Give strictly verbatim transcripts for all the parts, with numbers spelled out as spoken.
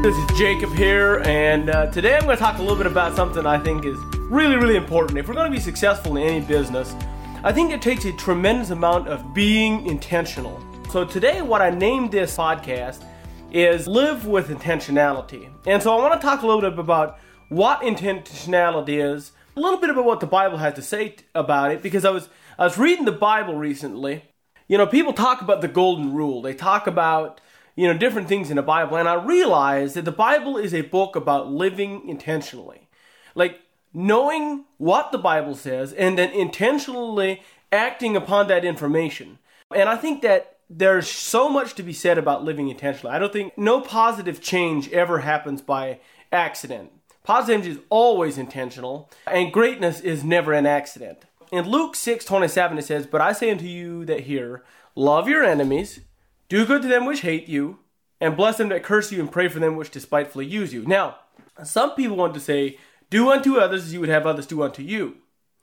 This is Jacob here, and uh, today I'm going to talk a little bit about something I think is really, really important. If we're going to be successful in any business, I think it takes a tremendous amount of being intentional. So today what I named this podcast is Live with Intentionality. And so I want to talk a little bit about what intentionality is, a little bit about what the Bible has to say t- about it, because I was I was reading the Bible recently. You know, people talk about the golden rule. They talk about, you know, different things in the Bible, and I realized that the Bible is a book about living intentionally. Like knowing what the Bible says and then intentionally acting upon that information. And I think that there's so much to be said about living intentionally. I don't think, no positive change ever happens by accident. Positive change is always intentional, and greatness is never an accident. In Luke six twenty-seven, it says, "But I say unto you that hear, love your enemies, do good to them which hate you, and bless them that curse you, and pray for them which despitefully use you." Now, some people want to say, "Do unto others as you would have others do unto you."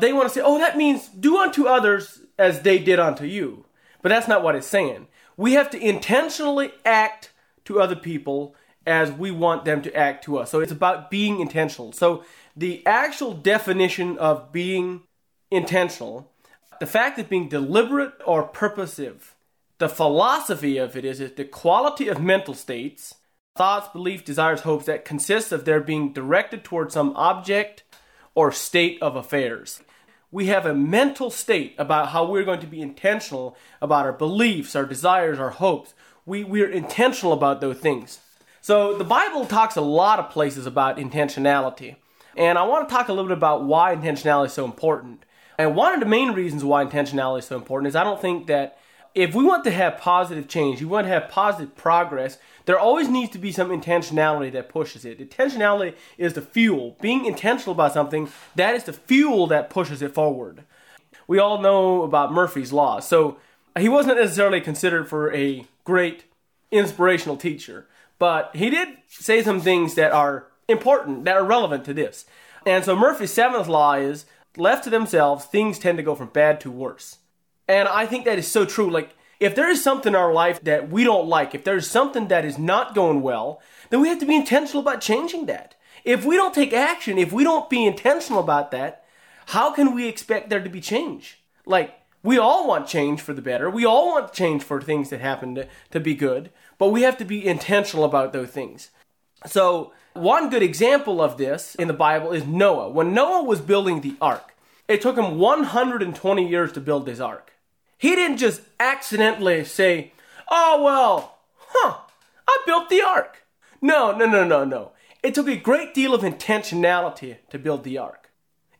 They want to say, "Oh, that means do unto others as they did unto you." But that's not what it's saying. We have to intentionally act to other people as we want them to act to us. So it's about being intentional. So the actual definition of being intentional, the fact of being deliberate or purposive, the philosophy of it is, is the quality of mental states, thoughts, beliefs, desires, hopes that consists of their being directed towards some object or state of affairs. We have a mental state about how we're going to be intentional about our beliefs, our desires, our hopes. We, we're intentional about those things. So the Bible talks a lot of places about intentionality. And I want to talk a little bit about why intentionality is so important. And one of the main reasons why intentionality is so important is I don't think that if we want to have positive change, you want to have positive progress, there always needs to be some intentionality that pushes it. Intentionality is the fuel. Being intentional about something, that is the fuel that pushes it forward. We all know about Murphy's Law. So he wasn't necessarily considered for a great inspirational teacher, but he did say some things that are important, that are relevant to this. And so Murphy's seventh law is, left to themselves, things tend to go from bad to worse. And I think that is so true. Like, if there is something in our life that we don't like, if there's something that is not going well, then we have to be intentional about changing that. If we don't take action, if we don't be intentional about that, how can we expect there to be change? Like, we all want change for the better. We all want change for things that happen to, to be good, but we have to be intentional about those things. So, one good example of this in the Bible is Noah. When Noah was building the ark, it took him one hundred twenty years to build this ark. He didn't just accidentally say, "Oh, well, huh, I built the ark." No, no, no, no, no. It took a great deal of intentionality to build the ark.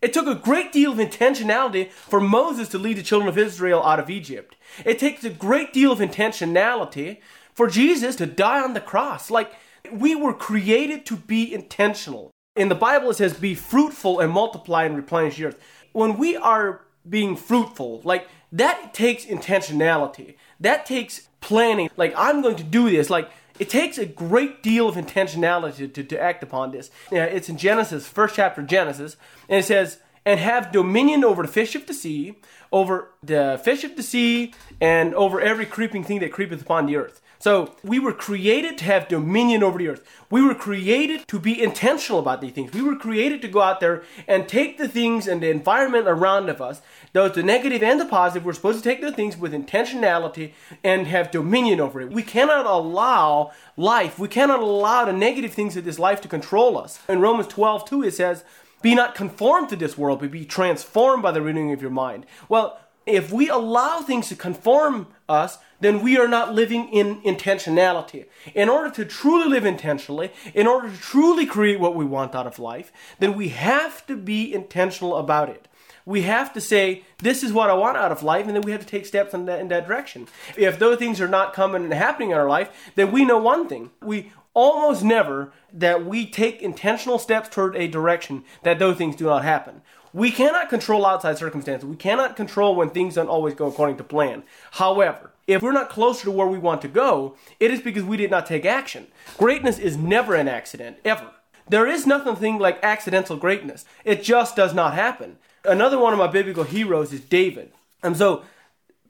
It took a great deal of intentionality for Moses to lead the children of Israel out of Egypt. It takes a great deal of intentionality for Jesus to die on the cross. Like, we were created to be intentional. In the Bible, it says, "Be fruitful and multiply and replenish the earth." When we are being fruitful, like, that takes intentionality. That takes planning. Like, I'm going to do this. Like, it takes a great deal of intentionality to, to act upon this. Yeah, it's in Genesis, first chapter of Genesis, and it says, "And have dominion over the fish of the sea, over the fish of the sea, and over every creeping thing that creepeth upon the earth." So we were created to have dominion over the earth. We were created to be intentional about these things. We were created to go out there and take the things and the environment around of us, those the negative and the positive, we're supposed to take the things with intentionality and have dominion over it. We cannot allow life, we cannot allow the negative things of this life to control us. In Romans twelve two, it says, "Be not conformed to this world, but be transformed by the renewing of your mind." Well, if we allow things to conform us, then we are not living in intentionality. In order to truly live intentionally, in order to truly create what we want out of life, then we have to be intentional about it. we have to say, this is what I want out of life, and then we have to take steps in that, in that direction. If those things are not coming and happening in our life, then we know one thing. We almost never that we take intentional steps toward a direction that those things do not happen. We cannot control outside circumstances. We cannot control when things don't always go according to plan. However, if we're not closer to where we want to go, it is because we did not take action. Greatness is never an accident, ever. There is nothing like accidental greatness. It just does not happen. Another one of my biblical heroes is David. And so,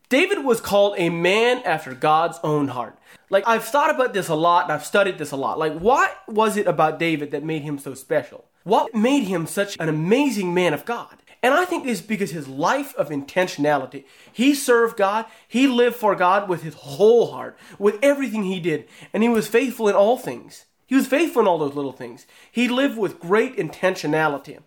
David was called a man after God's own heart. Like, I've thought about this a lot, and I've studied this a lot. Like, what was it about David that made him so special? What made him such an amazing man of God? And I think it's because his life of intentionality. He served God. He lived for God with his whole heart, with everything he did. And he was faithful in all things. He was faithful in all those little things. He lived with great intentionality.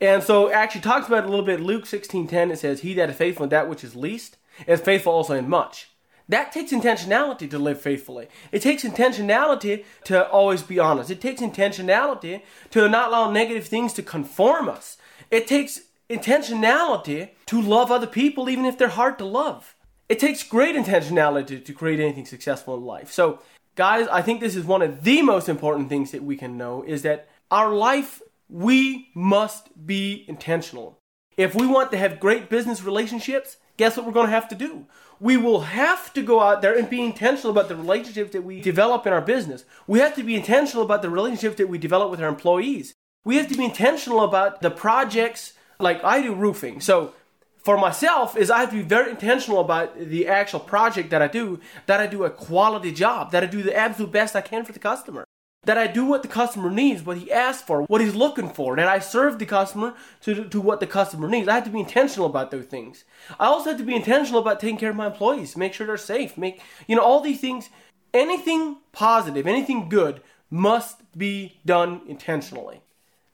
And so, actually talks about it a little bit. Luke sixteen ten, it says, "He that is faithful in that which is least is faithful also in much." That takes intentionality to live faithfully. It takes intentionality to always be honest. It takes intentionality to not allow negative things to conform us. It takes intentionality to love other people even if they're hard to love. It takes great intentionality to create anything successful in life. So, guys, I think this is one of the most important things that we can know is that our life, we must be intentional. If we want to have great business relationships, guess what we're going to have to do? We will have to go out there and be intentional about the relationships that we develop in our business. We have to be intentional about the relationships that we develop with our employees. We have to be intentional about the projects, like I do roofing. So for myself, is I have to be very intentional about the actual project that I do, that I do a quality job, that I do the absolute best I can for the customer, that I do what the customer needs, what he asks for, what he's looking for, and I serve the customer to, to what the customer needs. I have to be intentional about those things. I also have to be intentional about taking care of my employees, make sure they're safe, make, you know, all these things. Anything positive, anything good must be done intentionally.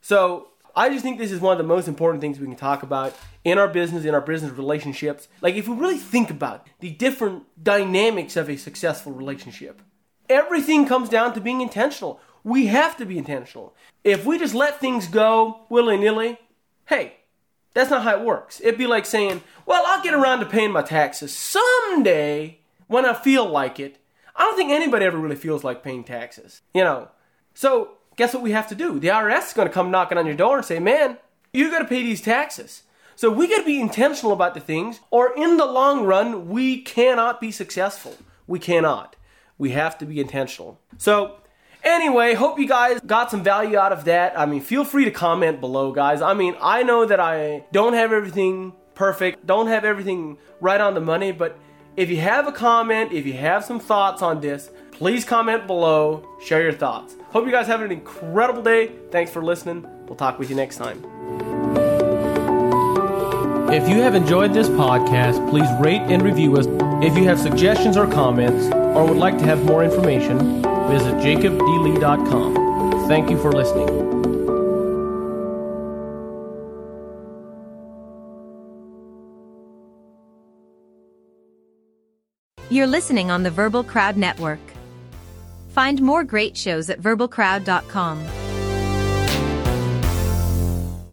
So I just think this is one of the most important things we can talk about in our business, in our business relationships. Like, if we really think about the different dynamics of a successful relationship, everything comes down to being intentional. We have to be intentional. If we just let things go willy-nilly, hey, that's not how it works. It'd be like saying, well, I'll get around to paying my taxes someday when I feel like it. I don't think anybody ever really feels like paying taxes, you know. So guess what we have to do? The I R S is going to come knocking on your door and say, man, you got to pay these taxes. So we got to be intentional about the things, or in the long run, we cannot be successful. We cannot. We have to be intentional. So anyway, hope you guys got some value out of that. I mean, feel free to comment below, guys. I mean, I know that I don't have everything perfect, don't have everything right on the money, but if you have a comment, if you have some thoughts on this, please comment below, share your thoughts. Hope you guys have an incredible day. Thanks for listening. We'll talk with you next time. If you have enjoyed this podcast, please rate and review us. If you have suggestions or comments, or would like to have more information, visit jacob d lee dot com. Thank you for listening. You're listening on the Verbal Crowd Network. Find more great shows at verbal crowd dot com.